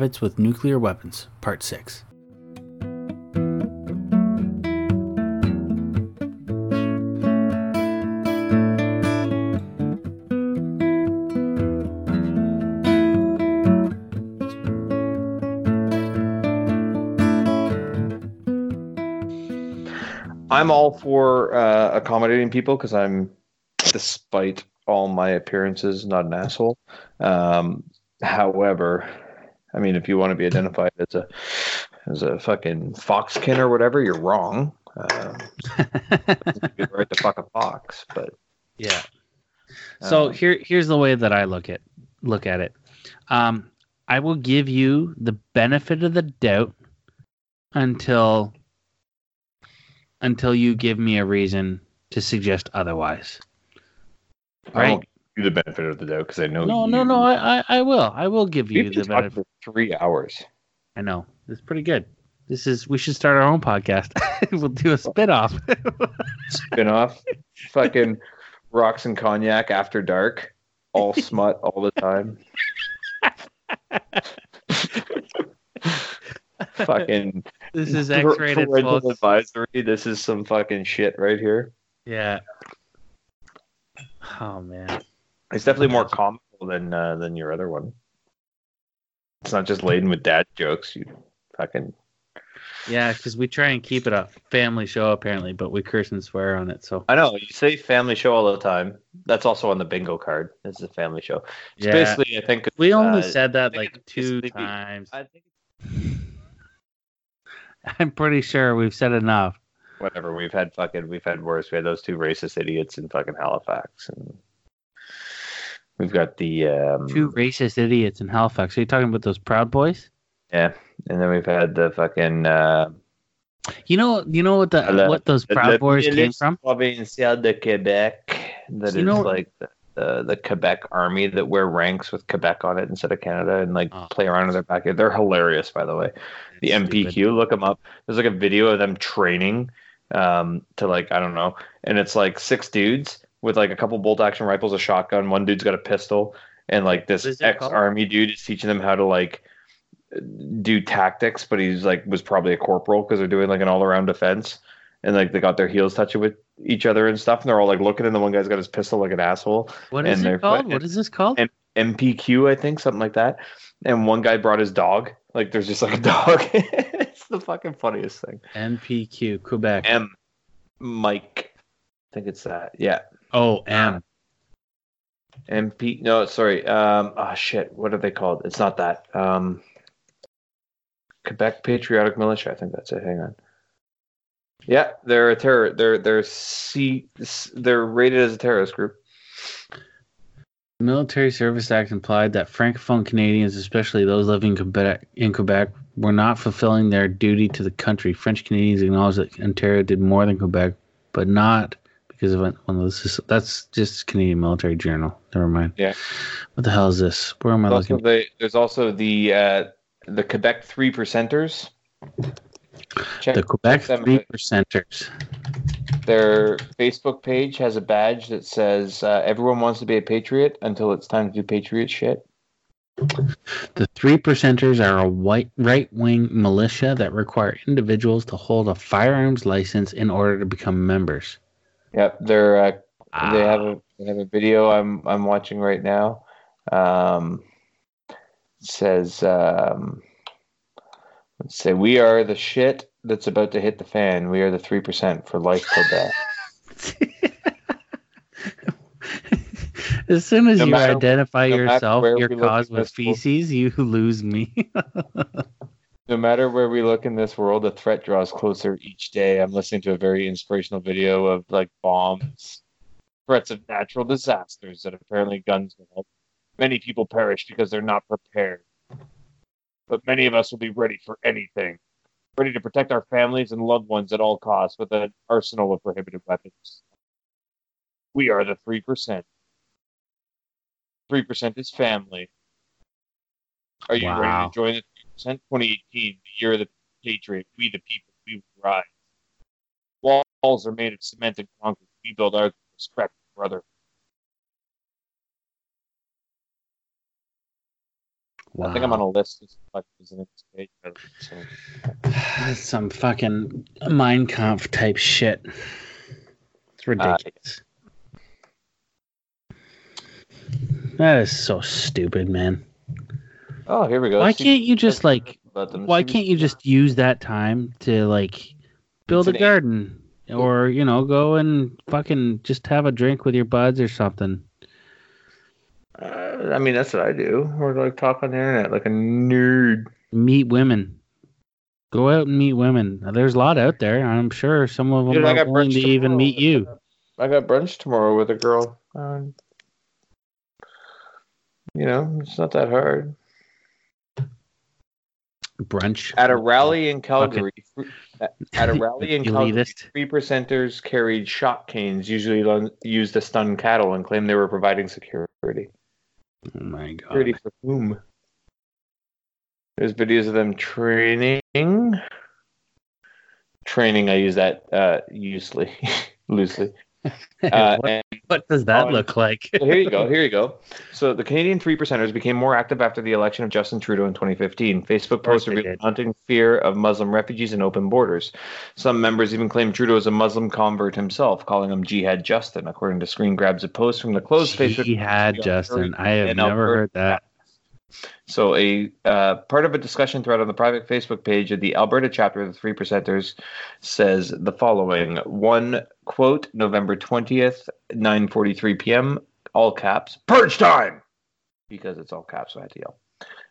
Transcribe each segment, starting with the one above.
Habits with Nuclear Weapons, Part 6. I'm all for accommodating people because I'm, despite all my appearances, not an asshole. However, I mean, if you want to be identified as a fucking foxkin or whatever, you're wrong. You're right to fuck a fox, but yeah. So here's the way that I look at it. I will give you the benefit of the doubt until you give me a reason to suggest otherwise. Right? I won't give you the benefit of the doubt because I know. No. I will. I will give you the benefit. For 3 hours. I know. It's pretty good. We should start our own podcast. We'll do a spinoff. Fucking rocks and cognac after dark. All smut all the time. Fucking. This is X-rated parental advisory. This is some fucking shit right here. Yeah. Oh man. It's definitely more comical than your other one. It's not just laden with dad jokes. You fucking. Yeah, because we try and keep it a family show apparently, but we curse and swear on it. So I know you say family show all the time. That's also on the bingo card. This is a family show. It's basically, I think we only said that like 2 times. I think. I'm pretty sure we've said enough. Whatever, we've had worse. We had those 2 racist idiots in fucking Halifax, and we've got the 2 racist idiots in Halifax. Are you talking about those Proud Boys? Yeah, and then we've had the fucking. You know what those Proud Boys came from? Milice Provinciale de Quebec. That is like the Quebec Army that wear ranks with Quebec on it instead of Canada and like play around in their backyard. They're hilarious, by the way. The MPQ, look them up. There's like a video of them training to like, I don't know. And it's like 6 dudes with like a couple bolt action rifles, a shotgun. One dude's got a pistol, and like this ex-army dude is teaching them how to like do tactics, but he's like was probably a corporal because they're doing like an all around defense. And like they got their heels touching with each other and stuff, and they're all like looking, and the one guy's got his pistol like an asshole. What is it called? What is this called? MPQ, I think, something like that. And one guy brought his dog. Like there's just like a dog. It's the fucking funniest thing. MPQ, Quebec. Mike. I think it's that. Yeah. Oh, M. MP. No, sorry. Shit. What are they called? It's not that. Quebec Patriotic Militia. I think that's it. Hang on. Yeah, they're a terror. They're rated as a terrorist group. The Military Service Act implied that Francophone Canadians, especially those living in Quebec, were not fulfilling their duty to the country. French Canadians acknowledged that Ontario did more than Quebec, but not because of one of those. That's just Canadian Military Journal. Never mind. Yeah. What the hell is this? Where am I looking? There's also the Quebec 3 Percenters. The Quebec Three Percenters. Their Facebook page has a badge that says everyone wants to be a patriot until it's time to do patriot shit. The 3 Percenters are a white right-wing militia that require individuals to hold a firearms license in order to become members. Yep, they have a video I'm watching right now. It says. Let's say we are the shit that's about to hit the fan. We are the 3% for life till death. As soon as you identify yourself, your cause with feces, you lose me. No matter where we look in this world, a threat draws closer each day. I'm listening to a very inspirational video of like bombs, threats of natural disasters that apparently guns will help. Many people perish because they're not prepared. But many of us will be ready for anything, ready to protect our families and loved ones at all costs with an arsenal of prohibited weapons. We are the 3%. 3% is family. Are you ready to join the 3%? 2018, the year of the patriot. We the people, we will rise. Walls are made of cement and concrete. We build our respect, brother. Wow. I think I'm on a list. That's some fucking Mein Kampf type shit. It's ridiculous. That is so stupid, man. Oh, here we go. Why can't you just use that time to build a garden or, go and fucking just have a drink with your buds or something? I mean, that's what I do. Or talk on the internet like a nerd. Meet women. Go out and meet women. Now, there's a lot out there. I'm sure some of them are willing to even meet you. I got brunch tomorrow with a girl. It's not that hard. Brunch at a rally in Calgary. Okay. At a rally in Calgary, Three Percenters carried shot canes, usually used to stun cattle, and claimed they were providing security. Oh my god! Security for whom? There's videos of them training. I use that loosely. What does that look like? So here you go. So the Canadian Three Percenters became more active after the election of Justin Trudeau in 2015. Facebook posts revealed haunting fear of Muslim refugees and open borders. Some members even claim Trudeau is a Muslim convert himself, calling him Jihad Justin, according to screen grabs of posts from the closed Facebook. Jihad Justin. I have never heard that. So a part of a discussion thread on the private Facebook page of the Alberta chapter of the Three Percenters says the following. One, quote, November 20th, 9:43 p.m., all caps, purge time! Because it's all caps, so I had to yell.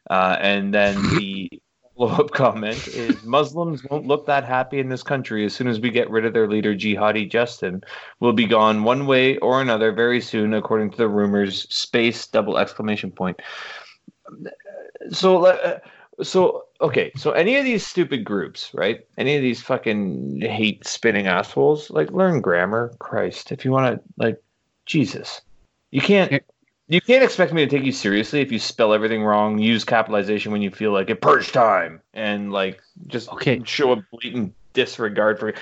And then the follow-up comment is, Muslims won't look that happy in this country as soon as we get rid of their leader, Jihadi Justin. We'll be gone one way or another very soon, according to the rumors, space, double exclamation point. So any of these stupid groups, right? Any of these fucking hate spinning assholes, learn grammar, Christ. If you want to, Jesus, you can't expect me to take you seriously if you spell everything wrong, use capitalization when you feel like it, purge time, and show a blatant disregard for.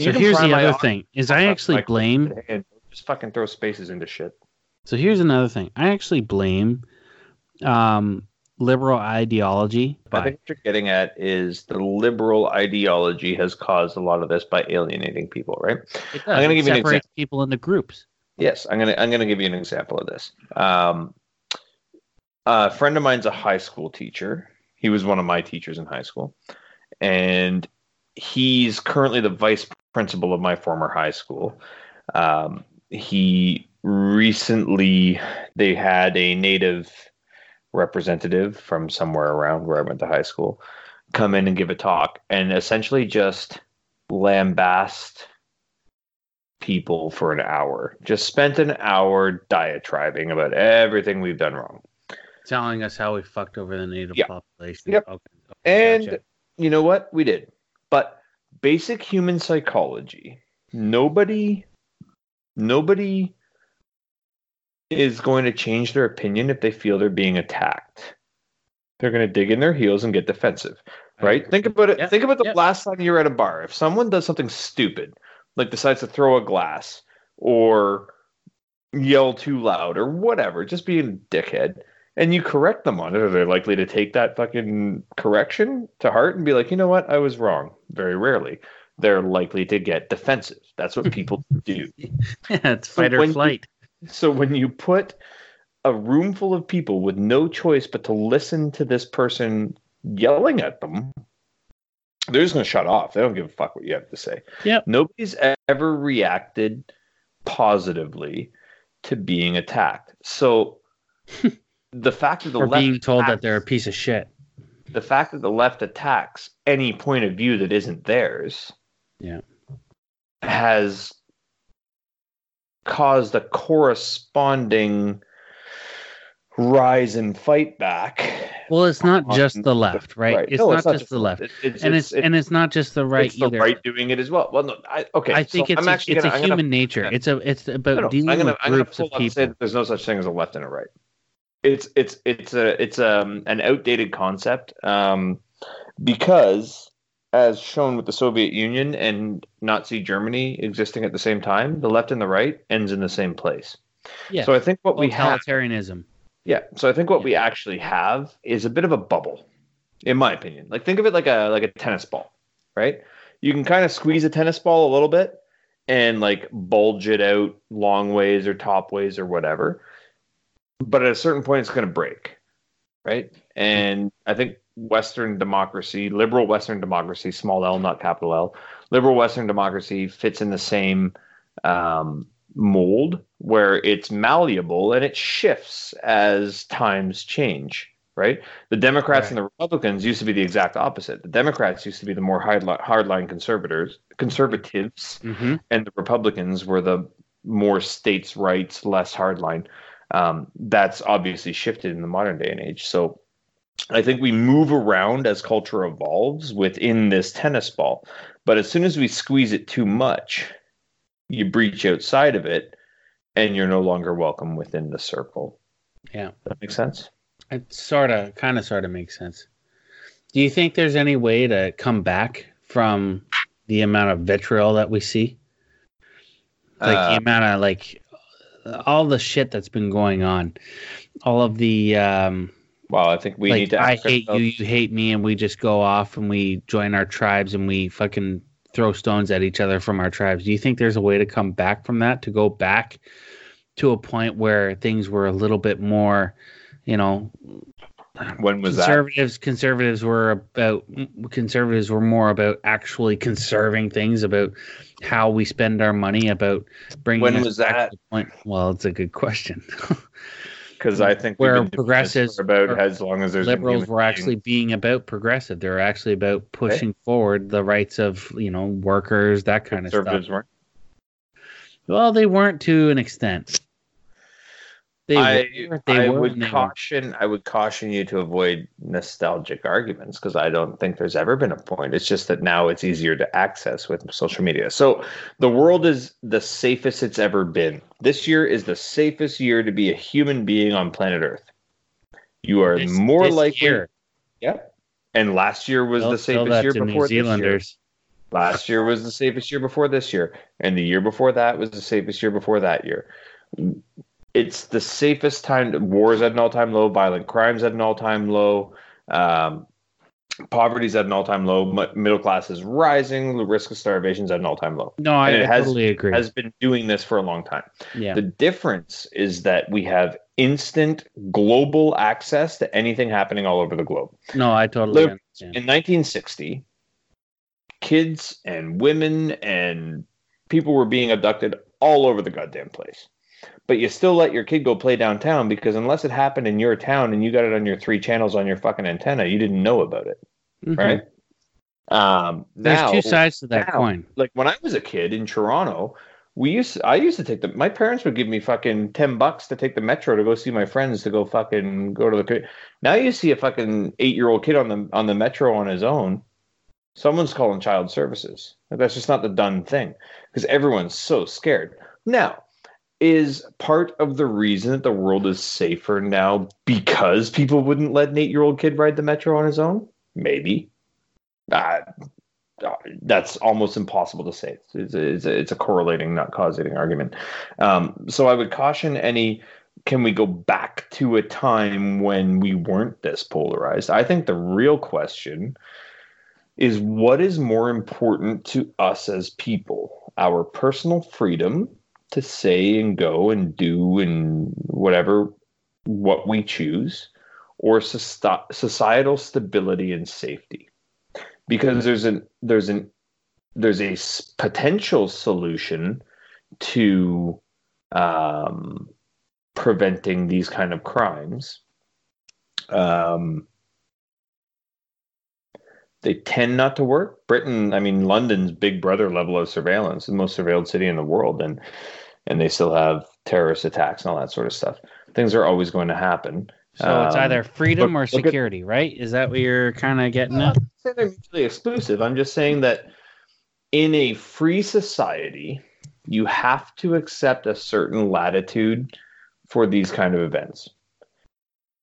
So here's the other thing: is I actually blame and just fucking throw spaces into shit. So here's another thing: I actually blame. Liberal ideology. I think what you're getting at is the liberal ideology has caused a lot of this by alienating people, right? It does. I'm going to give you an example. Separates people into groups. Yes, I'm going to give you an example of this. A friend of mine's a high school teacher. He was one of my teachers in high school, and he's currently the vice principal of my former high school. He recently they had a native representative from somewhere around where I went to high school come in and give a talk and essentially just lambast people for an hour. Just spent an hour diatribing about everything we've done wrong. Telling us how we fucked over the native population. Yep. Okay. And gotcha. You know what? We did. But basic human psychology, nobody is going to change their opinion if they feel they're being attacked. They're going to dig in their heels and get defensive, right? Think about it. Yep. Think about the last time you were at a bar. If someone does something stupid, like decides to throw a glass or yell too loud or whatever, just being a dickhead, and you correct them on it, are they likely to take that fucking correction to heart and be like, you know what, I was wrong? Very rarely. They're likely to get defensive. That's what people do. Yeah, it's fight or flight. So when you put a room full of people with no choice but to listen to this person yelling at them, they're just going to shut off. They don't give a fuck what you have to say. Yep. Nobody's ever reacted positively to being attacked. So the fact that the left being told attacks, that they're a piece of shit. The fact that the left attacks any point of view that isn't theirs has caused a corresponding rise and fight back. Well, it's not just the left, right? Right. It's not just the left. It's not just the right either. It's the right doing it as well. Well, no, I think it's human nature. It's about dealing with groups of people. Say that there's no such thing as a left and a right. It's an outdated concept because as shown with the Soviet Union and Nazi Germany existing at the same time, the left and the right ends in the same place. Yeah. So I think what we have... Totalitarianism. Yeah. So I think what we actually have is a bit of a bubble, in my opinion. Like, think of it like a tennis ball, right? You can kind of squeeze a tennis ball a little bit and like bulge it out long ways or top ways or whatever. But at a certain point, it's going to break, right? And I think Western democracy, liberal Western democracy, small L, not capital L, liberal Western democracy fits in the same mold where it's malleable and it shifts as times change, right? The Democrats and the Republicans used to be the exact opposite. The Democrats used to be the more hardline conservatives, and the Republicans were the more states' rights, less hardline. That's obviously shifted in the modern day and age. So I think we move around as culture evolves within this tennis ball. But as soon as we squeeze it too much, you breach outside of it and you're no longer welcome within the circle. Yeah. That makes sense? It kind of makes sense. Do you think there's any way to come back from the amount of vitriol that we see? Like the amount of like all the shit that's been going on, all of the, well, I think we need to. I hate you, you hate me, and we just go off and we join our tribes and we fucking throw stones at each other from our tribes. Do you think there's a way to come back from that, to go back to a point where things were a little bit more, you know? When was that? Conservatives were more about actually conserving things, about how we spend our money, about bringing. When was that? To the point. Well, it's a good question. Because I think where progressives about as long as there's liberals were actually being about progressive, they're actually about pushing forward the rights of, you know, workers, that kind of stuff. Conservatives weren't. Well, they weren't to an extent. I would caution you to avoid nostalgic arguments, because I don't think there's ever been a point. It's just that now it's easier to access with social media. So the world is the safest it's ever been. This year is the safest year to be a human being on planet Earth. You are more likely. Yep. And last year was the safest year before this year. Last year was the safest year before this year. And the year before that was the safest year before that year. It's the safest time. Wars at an all-time low. Violent crimes at an all-time low. Poverty's at an all-time low. Middle class is rising. The risk of starvation is at an all-time low. No, I totally agree. It has been doing this for a long time. Yeah. The difference is that we have instant global access to anything happening all over the globe. No, I totally understand. In 1960, kids and women and people were being abducted all over the goddamn place. But you still let your kid go play downtown, because unless it happened in your town and you got it on your 3 channels on your fucking antenna, you didn't know about it, right? There's two sides to that coin. Like when I was a kid in Toronto, I used to take my parents would give me fucking $10 to take the metro to go see my friends, to go fucking go to the. Now you see a fucking 8-year-old kid on the metro on his own. Someone's calling child services. Like, that's just not the done thing, because everyone's so scared now. Is part of the reason that the world is safer now because people wouldn't let an 8-year-old kid ride the metro on his own? Maybe. That's almost impossible to say. It's a correlating, not causating argument. So I would caution can we go back to a time when we weren't this polarized? I think the real question is, what is more important to us as people? Our personal freedom to say and go and do and whatever, what we choose, or societal stability and safety, because there's a potential solution to preventing these kind of crimes. They tend not to work. Britain, I mean, London's big brother level of surveillance, the most surveilled city in the world, and they still have terrorist attacks and all that sort of stuff. Things are always going to happen. So it's either freedom or security, right? Is that what you're kind of getting at? I'm not saying they're mutually exclusive. I'm just saying that in a free society, you have to accept a certain latitude for these kind of events,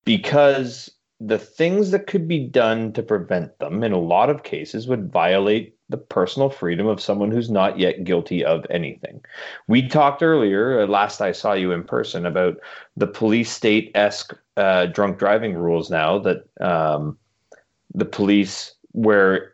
because the things that could be done to prevent them in a lot of cases would violate the personal freedom of someone who's not yet guilty of anything. We talked earlier, last I saw you in person, about the police state-esque drunk driving rules now that the police were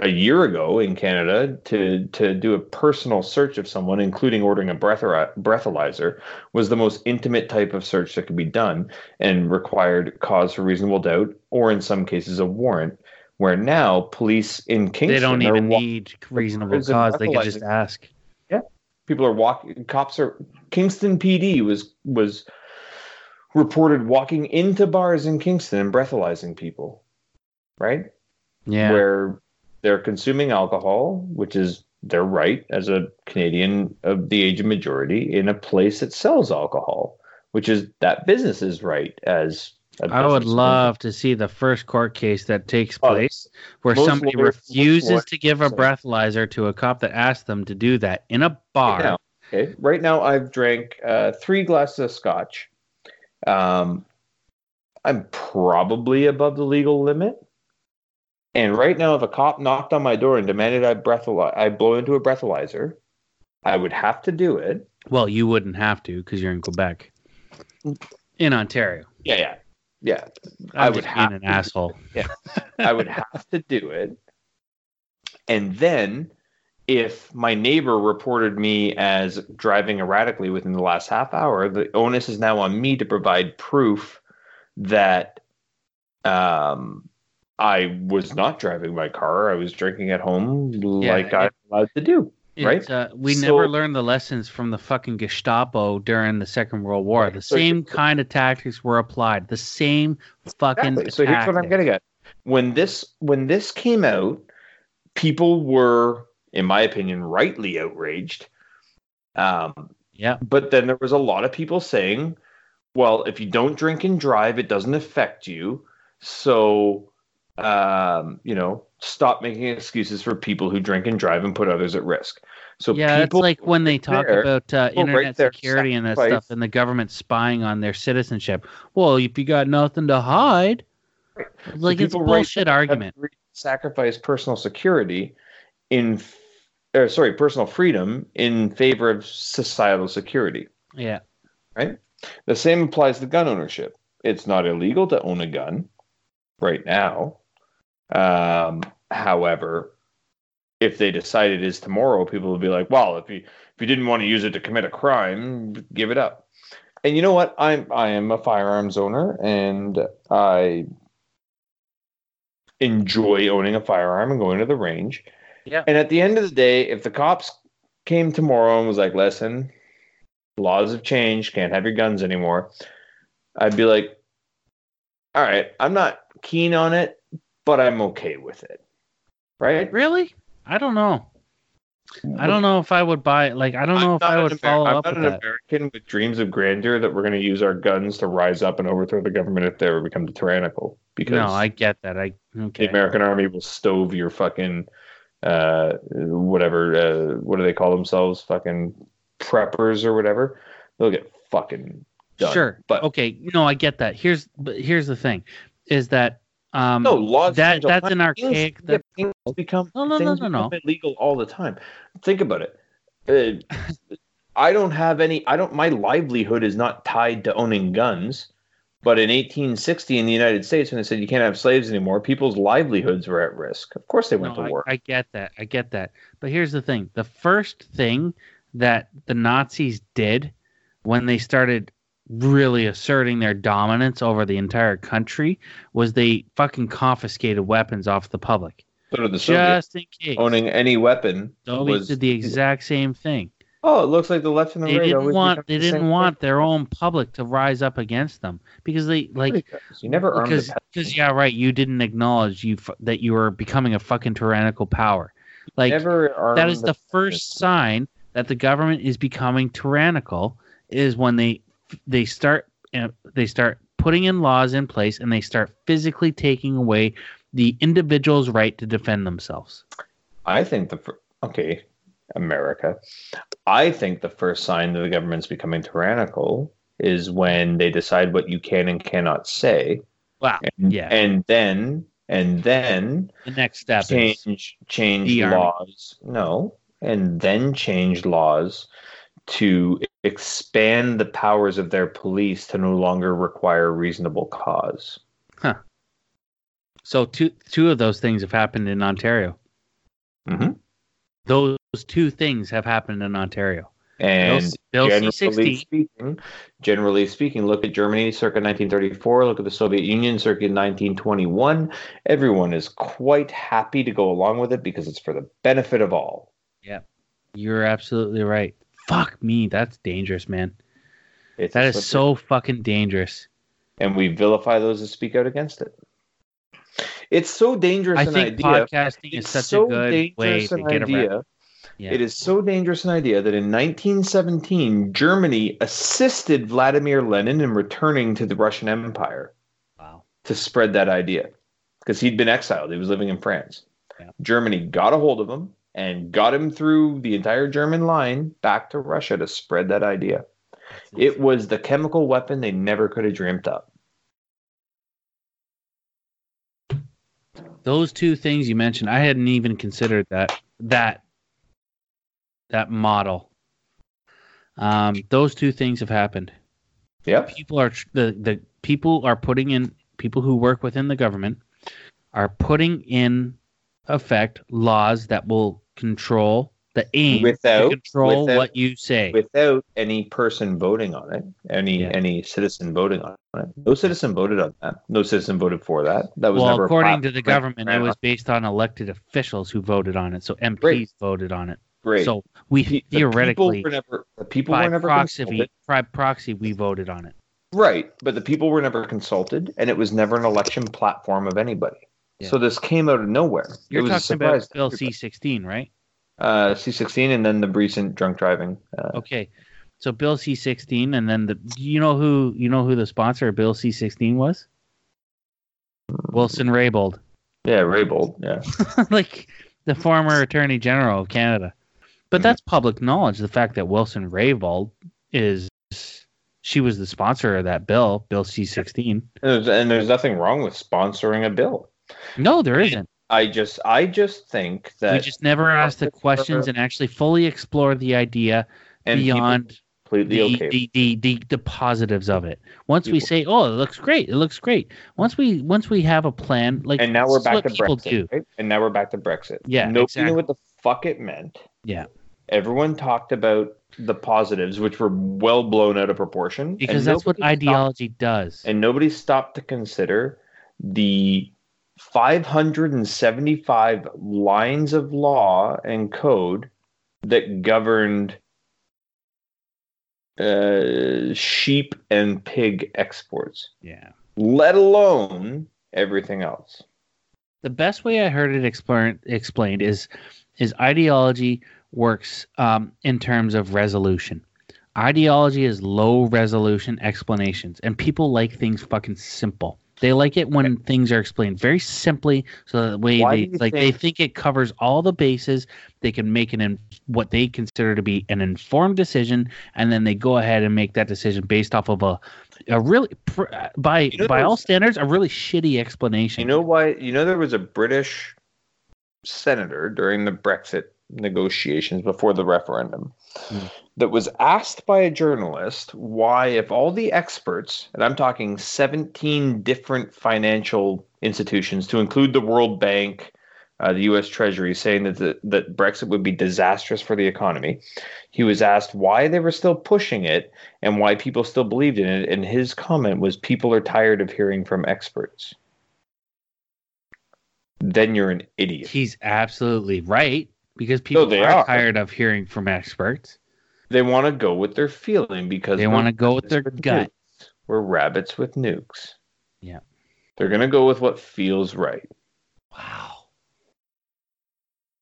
a year ago in Canada to do a personal search of someone, including ordering a breathalyzer, was the most intimate type of search that could be done and required cause for reasonable doubt, or in some cases a warrant, where now police in Kingston... They don't even need reasonable cause. They can just ask. Yeah. People are walking... Cops are... Kingston PD was reported walking into bars in Kingston and breathalyzing people. Right? Yeah. Where... They're consuming alcohol, which is their right as a Canadian of the age of majority, in a place that sells alcohol, which is that business's right as a business. I would love to see the first court case that takes place where somebody refuses to give a breathalyzer to a cop that asked them to do that in a bar. Right now I've drank 3 glasses of scotch. I'm probably above the legal limit. And right now, if a cop knocked on my door and demanded I blow into a breathalyzer, I would have to do it. Well, you wouldn't have to because you're in Quebec. In Ontario. Yeah. I would have to. Being an asshole. Yeah. I would have to do it. And then if my neighbor reported me as driving erratically within the last half hour, the onus is now on me to provide proof that... I was not driving my car. I was drinking at home I'm allowed to do, right? Never learned the lessons from the fucking Gestapo during the Second World War. Right. The same kind of tactics were applied. The same fucking tactics. So here's what I'm getting at. When this came out, people were, in my opinion, rightly outraged. But then there was a lot of people saying, well, if you don't drink and drive, it doesn't affect you. So... stop making excuses for people who drink and drive and put others at risk. So people, it's like when they talk about internet security and that stuff, and the government spying on their citizenship. Well, if you got nothing to hide, like it's a bullshit argument. Sacrifice personal security personal freedom in favor of societal security. Yeah, right. The same applies to gun ownership. It's not illegal to own a gun right now. However, if they decide it is tomorrow, people will be like, well, if you didn't want to use it to commit a crime, give it up. And you know what? I am a firearms owner, and I enjoy owning a firearm and going to the range. Yeah. And at the end of the day, if the cops came tomorrow and was like, listen, laws have changed, can't have your guns anymore, I'd be like, all right, I'm not keen on it, but I'm okay with it. Right? Really? I don't know. I don't know if I would buy it. Like, I don't know if I would follow up with that. I'm not an American with dreams of grandeur that we're going to use our guns to rise up and overthrow the government if they ever become tyrannical. Because no, I get that. The American Army will stove your fucking, what do they call themselves? Fucking preppers or whatever. They'll get fucking done. Sure. But okay. No, I get that. Here's the thing. Is that that's an archaic that become illegal all the time. Think about it. I don't have any. My livelihood is not tied to owning guns. But in 1860 in the United States, when they said you can't have slaves anymore, people's livelihoods were at risk. Of course, they went to war. I get that. But here's the thing: the first thing that the Nazis did when they started really asserting their dominance over the entire country was they fucking confiscated weapons off the public. So did the Soviets. Just in case. Owning any weapon. Soviets did the exact same thing. Oh, it looks like the left and the right always become the same. They didn't want their own public to rise up against them because they like you never armed the peasants. Because you didn't acknowledge that you were becoming a fucking tyrannical power. Like that is the first sign that the government is becoming tyrannical is when they start putting in laws in place, and they start physically taking away the individual's right to defend themselves. I think the first sign that the government's becoming tyrannical is when they decide what you can and cannot say. Wow. And then the next step change laws. No, and then change laws to expand the powers of their police to no longer require reasonable cause. Huh. So two of those things have happened in Ontario. Mm-hmm. Those two things have happened in Ontario. And Bill C-60. Generally speaking, look at Germany circa 1934, look at the Soviet Union circa 1921. Everyone is quite happy to go along with it because it's for the benefit of all. Yeah, you're absolutely right. Fuck me, that's dangerous, man. That is so fucking dangerous. And we vilify those who speak out against it. It's so dangerous an idea. I think podcasting is such a good way to get around. Yeah. It is so dangerous an idea that in 1917, Germany assisted Vladimir Lenin in returning to the Russian Empire. Wow. To spread that idea. Because he'd been exiled. He was living in France. Yeah. Germany got a hold of him and got him through the entire German line back to Russia to spread that idea. It was the chemical weapon they never could have dreamt up. Those two things you mentioned, I hadn't even considered that model. Those two things have happened. Yep. People are the people are putting in, people who work within the government are putting in effect laws that will control the aim to control what you say without any person voting on it, any citizen voting on it. No citizen voted on that. No citizen voted for that. That was never according to the government. It was based on elected officials who voted on it. So MPs voted on it. Great. So theoretically, by proxy, we voted on it. Right. But the people were never consulted, and it was never an election platform of anybody. Yeah. So this came out of nowhere. You're talking about Bill C-16, right? C-16 and then the recent drunk driving. Okay. So Bill C-16 and then you know who the sponsor of Bill C-16 was? Wilson-Raybould. Yeah, Raybould. Yeah. The former Attorney General of Canada. But that's public knowledge, the fact that Wilson-Raybould was the sponsor of that bill, Bill C-16. And there's nothing wrong with sponsoring a bill. No, there isn't. I just think that... We just never ask the questions and actually fully explore the idea beyond the positives of it. Once we say, oh, it looks great. Once we have a plan, and now we're back to Brexit. Right? And now we're back to Brexit. Yeah, nobody knew what the fuck it meant. Yeah, everyone talked about the positives, which were well blown out of proportion, because that's what ideology does. And nobody stopped to consider the 575 lines of law and code that governed sheep and pig exports. Yeah. Let alone everything else. The best way I heard it explained is ideology works in terms of resolution. Ideology is low resolution explanations, and people like things fucking simple. They like it when things are explained very simply, so that way they think it covers all the bases. They can make what they consider to be an informed decision, and then they go ahead and make that decision based off of a really, by all standards, a really shitty explanation. You know why? You know, there was a British senator during the Brexit negotiations before the referendum that was asked by a journalist why, if all the experts, and I'm talking 17 different financial institutions to include the World Bank, the U.S. Treasury, saying that Brexit would be disastrous for the economy. He was asked why they were still pushing it and why people still believed in it, and his comment was, people are tired of hearing from experts. Then you're an idiot. He's absolutely right. Because people are tired of hearing from experts. They want to go with their feeling because they want to go with their gut. We're rabbits with nukes. Yeah. They're going to go with what feels right. Wow.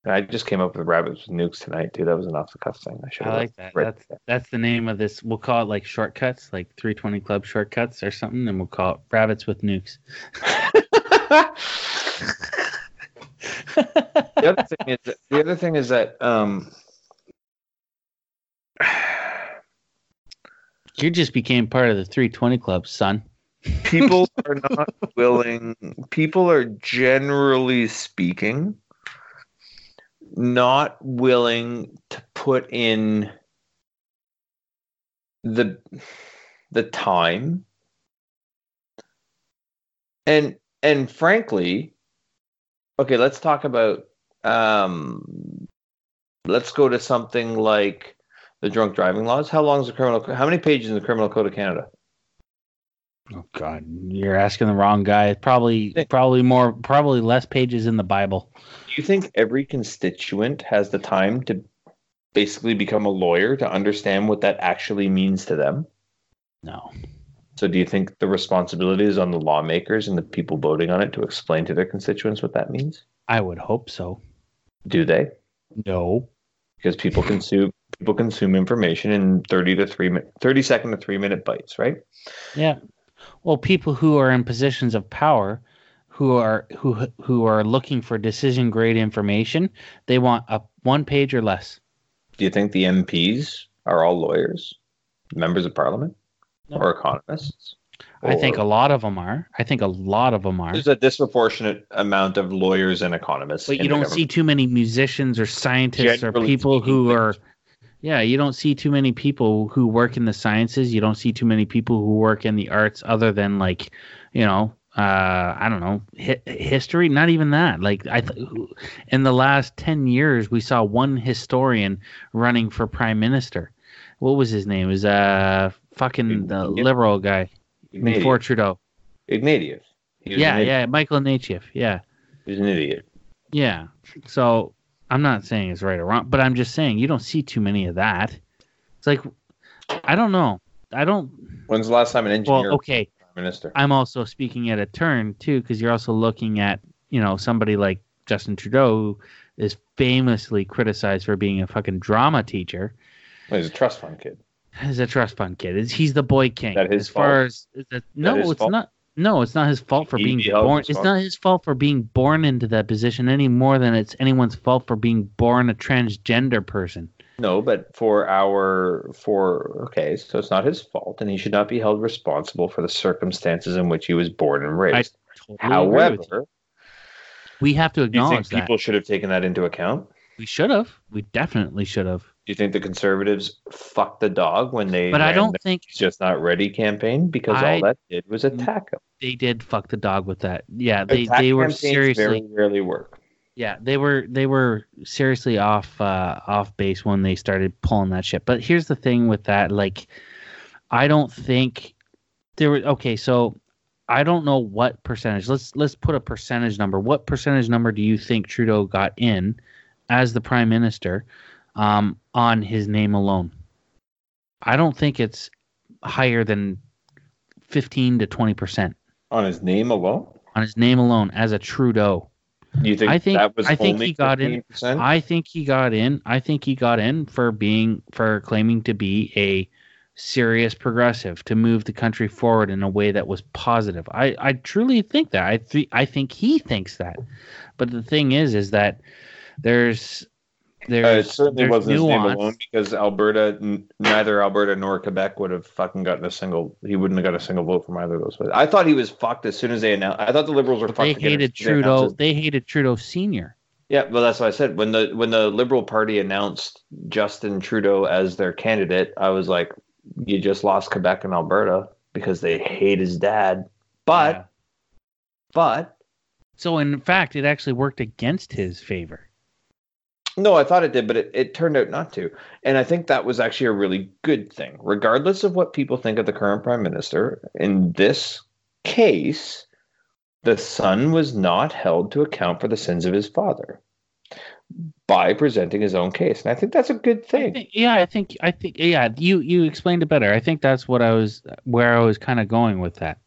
I just came up with rabbits with nukes tonight, too. That was an off-the-cuff thing. I like that. That's the name of this. We'll call it shortcuts, 320 Club shortcuts or something, and we'll call it rabbits with nukes. The other thing is that you just became part of the 320 Club, son. People are not willing. People are, generally speaking, not willing to put in the time, and frankly, okay, let's talk about let's go to something like the drunk driving laws. How long is the criminal? How many pages in the Criminal Code of Canada? Oh God, you're asking the wrong guy. Probably less pages in the Bible. Do you think every constituent has the time to basically become a lawyer to understand what that actually means to them? No. So do you think the responsibility is on the lawmakers and the people voting on it to explain to their constituents what that means? I would hope so. Do they? No. Because people consume information in 30-second to 3-minute bites, right? Yeah. Well, people who are in positions of power, who are looking for decision grade information, they want a one page or less. Do you think the MPs are all lawyers, members of parliament, or economists? I think a lot of them are. There's a disproportionate amount of lawyers and economists. But you don't see too many musicians or scientists or people who are. Yeah, you don't see too many people who work in the sciences. You don't see too many people who work in the arts, other than like, you know, I don't know, history. Not even that. Like in the last 10 years, we saw one historian running for prime minister. What was his name? It was fucking the liberal guy. Ignatieff. Before Trudeau. Ignatieff. Yeah, Michael Ignatieff, yeah. He was an idiot. Yeah, so I'm not saying it's right or wrong, but I'm just saying you don't see too many of that. It's like, I don't know. When's the last time an engineer was prime minister? I'm also speaking at a turn, too, because you're also looking at, you know, somebody like Justin Trudeau, who is famously criticized for being a fucking drama teacher. Well, he's a trust fund kid. He's a trust fund kid. He's the boy king. That his fault? No, it's not his fault for being born. It's not his fault for being born into that position any more than it's anyone's fault for being born a transgender person. No, but so it's not his fault, and he should not be held responsible for the circumstances in which he was born and raised. Totally. However, we have to acknowledge that people should have taken that into account. We should have. We definitely should have. Do you think the Conservatives fucked the dog when they think it's just not ready campaign? Because all that did was attack them. They did fuck the dog with that. Yeah, they were seriously very rarely work. Yeah, they were seriously off base when they started pulling that shit. But here's the thing with that, like, I don't think there were so I don't know what percentage. Let's put a percentage number. What percentage number do you think Trudeau got in as the prime minister? On his name alone. I don't think it's higher than 15 to 20%. On his name alone? On his name alone as a Trudeau. You think, that was only he 15%? Got in, I think he got in for claiming to be a serious progressive, to move the country forward in a way that was positive. I truly think that. I think he thinks that. But the thing is that it certainly wasn't his name alone, because neither Alberta nor Quebec would have fucking gotten he wouldn't have got a single vote from either of those. I thought he was fucked as soon as they announced. I thought the Liberals were fucked. They hated Trudeau Sr. Yeah, well, that's what I said. When the Liberal Party announced Justin Trudeau as their candidate, I was like, you just lost Quebec and Alberta because they hate his dad. But. So, in fact, it actually worked against his favor. No, I thought it did, but it turned out not to. And I think that was actually a really good thing. Regardless of what people think of the current prime minister, in this case, the son was not held to account for the sins of his father by presenting his own case. And I think that's a good thing. I think you explained it better. I think that's what where I was kind of going with that.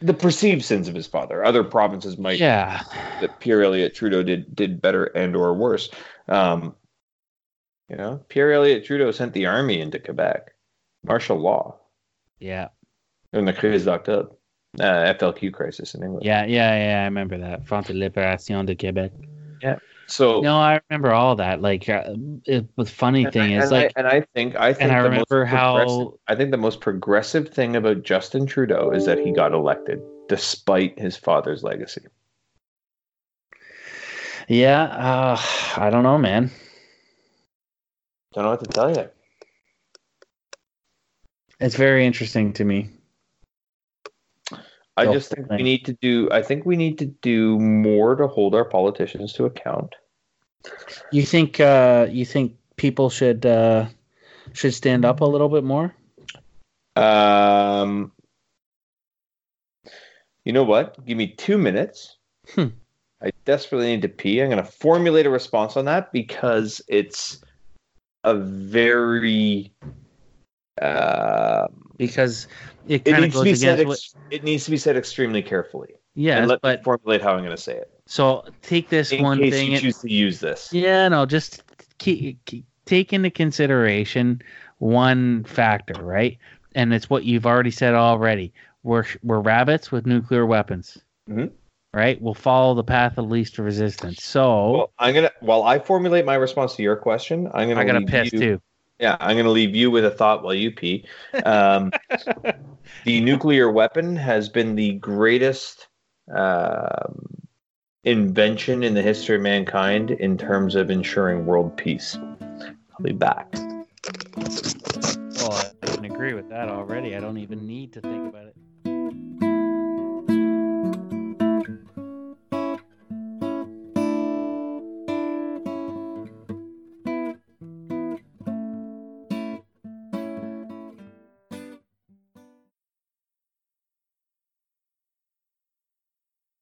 The perceived sins of his father. Other provinces might that Pierre Elliott Trudeau did better and or worse. You know, Pierre Elliott Trudeau sent the army into Quebec, martial law. Yeah, in the Crise d'Octobre, FLQ crisis in England. Yeah, I remember that. Front de Liberation de Quebec. Yeah. So no, I remember all that. Like, the funny thing is, I think the most progressive thing about Justin Trudeau is that he got elected despite his father's legacy. Yeah, I don't know, man. Don't know what to tell you. It's very interesting to me. I just think we need to do. I think we need to do more to hold our politicians to account. You think people should stand up a little bit more? You know what? Give me 2 minutes. I desperately need to pee. I'm going to formulate a response on that because it's a very. Because it kind of goes against what... It needs to be said extremely carefully. Yeah, and let me formulate how I'm going to say it. So take this one thing... In case you choose to use this. Yeah, no, just take into consideration one factor, right? And it's what you've already said already. We're rabbits with nuclear weapons, mm-hmm. right? We'll follow the path of least resistance. So... Well, I'm gonna while I formulate my response to your question, I'm going to... I got to piss, too. Yeah, I'm going to leave you with a thought while you pee. The nuclear weapon has been the greatest invention in the history of mankind in terms of ensuring world peace. I'll be back. Well, I can agree with that already. I don't even need to think about it.